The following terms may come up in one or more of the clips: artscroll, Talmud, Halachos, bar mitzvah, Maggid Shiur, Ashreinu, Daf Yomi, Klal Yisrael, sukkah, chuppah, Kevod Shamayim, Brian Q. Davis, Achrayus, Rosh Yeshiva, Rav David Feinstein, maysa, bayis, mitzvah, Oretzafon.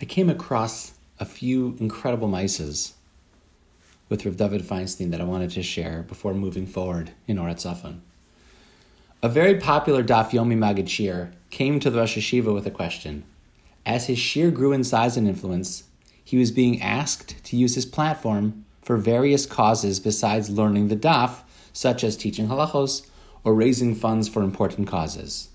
I came across a few incredible maisas with Rav David Feinstein that I wanted to share before moving forward in Oretzafon. A very popular Daf Yomi Maggid Shiur came to the Rosh Yeshiva with a question. As his shiur grew in size and influence, he was being asked to use his platform for various causes besides learning the daf, such as teaching halachos or raising funds for important causes.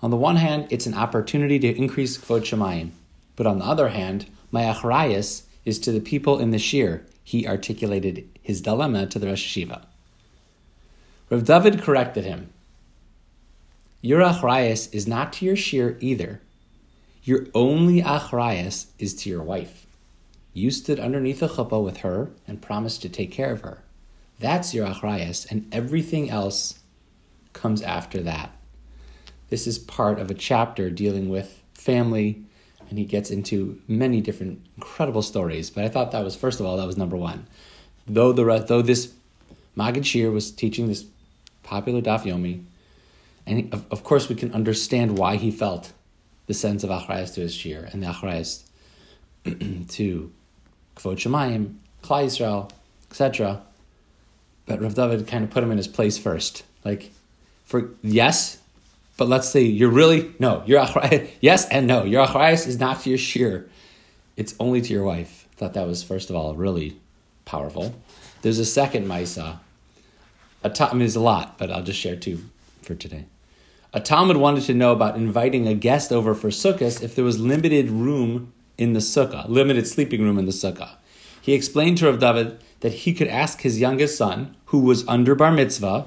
On the one hand, it's an opportunity to increase Kevod Shamayim, but on the other hand, my Achrayus is to the people in the shiur. He articulated his dilemma to the Rosh Yeshiva. Rav David corrected him. Your Achrayus is not to your shiur either. Your only Achrayus is to your wife. You stood underneath the chuppah with her and promised to take care of her. That's your Achrayus, and everything else comes after that. This is part of a chapter dealing with family, and he gets into many different incredible stories. But I thought that was, first of all, that was number one. Though this Maggid Shiur was teaching this popular Daf Yomi, and he, of course we can understand why he felt the sense of Achrayus to his shiur and the Achrayus to Kevod Shamayim, Klal Yisrael, etc. But Rav David kind of put him in his place first. But let's say your Achrayus is not to your shiur. It's only to your wife. I thought that was, first of all, really powerful. There's a second maysa. There's a lot, but I'll just share two for today. A Talmud wanted to know about inviting a guest over for sukkahs if there was limited sleeping room in the sukkah. He explained to Rav David that he could ask his youngest son, who was under bar mitzvah,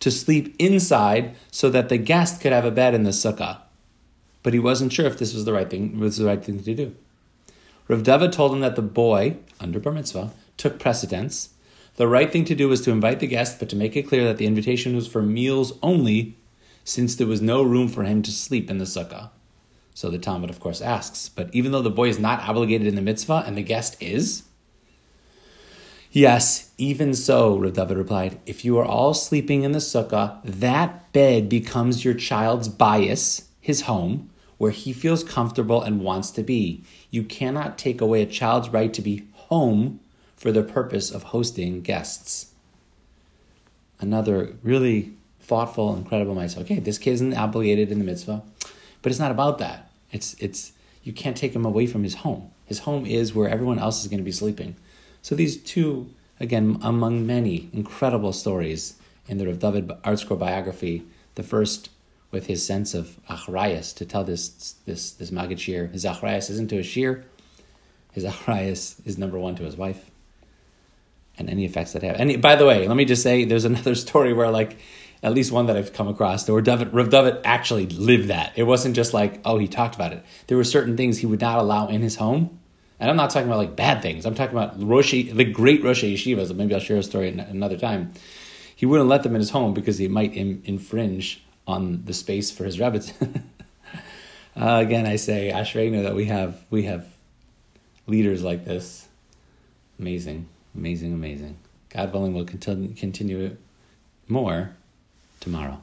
to sleep inside so that the guest could have a bed in the sukkah. But he wasn't sure if this was the right thing to do. Rav David told him that the boy, under bar mitzvah, took precedence. The right thing to do was to invite the guest, but to make it clear that the invitation was for meals only, since there was no room for him to sleep in the sukkah. So the Talmud, of course, asks, but even though the boy is not obligated in the mitzvah and the guest is? Yes, even so, Rav David replied, if you are all sleeping in the sukkah, that bed becomes your child's bayis, his home, where he feels comfortable and wants to be. You cannot take away a child's right to be home for the purpose of hosting guests. Another really thoughtful, incredible mitzvah. Okay, this kid isn't obligated in the mitzvah, but it's not about that. It's you can't take him away from his home. His home is where everyone else is going to be sleeping. So these two, again, among many incredible stories in the Rav David artscroll biography, the first with his sense of Achrayus to tell this Maggid Shiur, his Achrayus isn't to his shiur, his Achrayus is number one to his wife, and any effects that have. And by the way, let me just say, there's another story where at least one that I've come across, where Rav David actually lived that. It wasn't just he talked about it. There were certain things he would not allow in his home. And I'm not talking about bad things. I'm talking about the great Rosh Yeshivas. Maybe I'll share a story another time. He wouldn't let them in his home because he might infringe on the space for his rabbits. Again, I say, Ashreinu, that we have leaders like this. Amazing, amazing, amazing. God willing, we'll continue it more tomorrow.